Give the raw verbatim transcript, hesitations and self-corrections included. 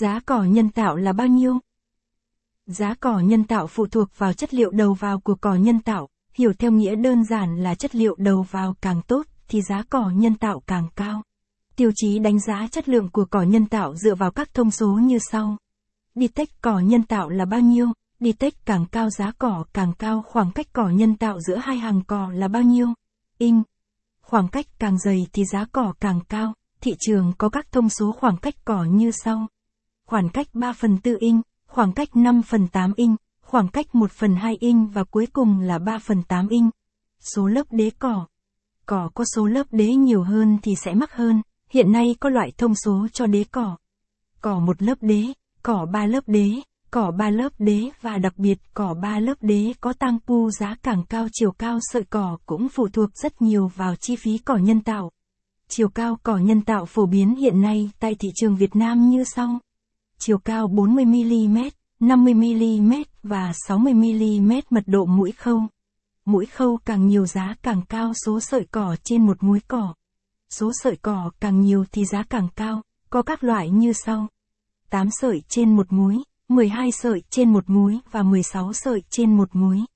Giá cỏ nhân tạo là bao nhiêu? Giá cỏ nhân tạo phụ thuộc vào chất liệu đầu vào của cỏ nhân tạo, hiểu theo nghĩa đơn giản là chất liệu đầu vào càng tốt thì giá cỏ nhân tạo càng cao. Tiêu chí đánh giá chất lượng của cỏ nhân tạo dựa vào các thông số như sau. Dtex cỏ nhân tạo là bao nhiêu? Dtex càng cao giá cỏ càng cao, khoảng cách cỏ nhân tạo giữa hai hàng cỏ là bao nhiêu? Inch. Khoảng cách càng dày thì giá cỏ càng cao. Thị trường có các thông số khoảng cách cỏ như sau. Khoảng cách ba phần tư inch, khoảng cách năm phần tám inch, khoảng cách một phần hai inch và cuối cùng là ba phần tám inch. Số lớp đế cỏ. Cỏ có số lớp đế nhiều hơn thì sẽ mắc hơn. Hiện nay có loại thông số cho đế cỏ. Cỏ một lớp đế, cỏ ba lớp đế, cỏ ba lớp đế và đặc biệt cỏ ba lớp đế có tang pu giá càng cao. Chiều cao sợi cỏ cũng phụ thuộc rất nhiều vào chi phí cỏ nhân tạo. Chiều cao cỏ nhân tạo phổ biến hiện nay tại thị trường Việt Nam như sau. Chiều cao bốn mươi mi li mét, năm mươi mi li mét và sáu mươi mi li mét. Mật độ mũi khâu. Mũi khâu càng nhiều giá càng cao, số sợi cỏ trên một múi cỏ. Số sợi cỏ càng nhiều thì giá càng cao, có các loại như sau. tám sợi trên một múi, mười hai sợi trên một múi và mười sáu sợi trên một múi.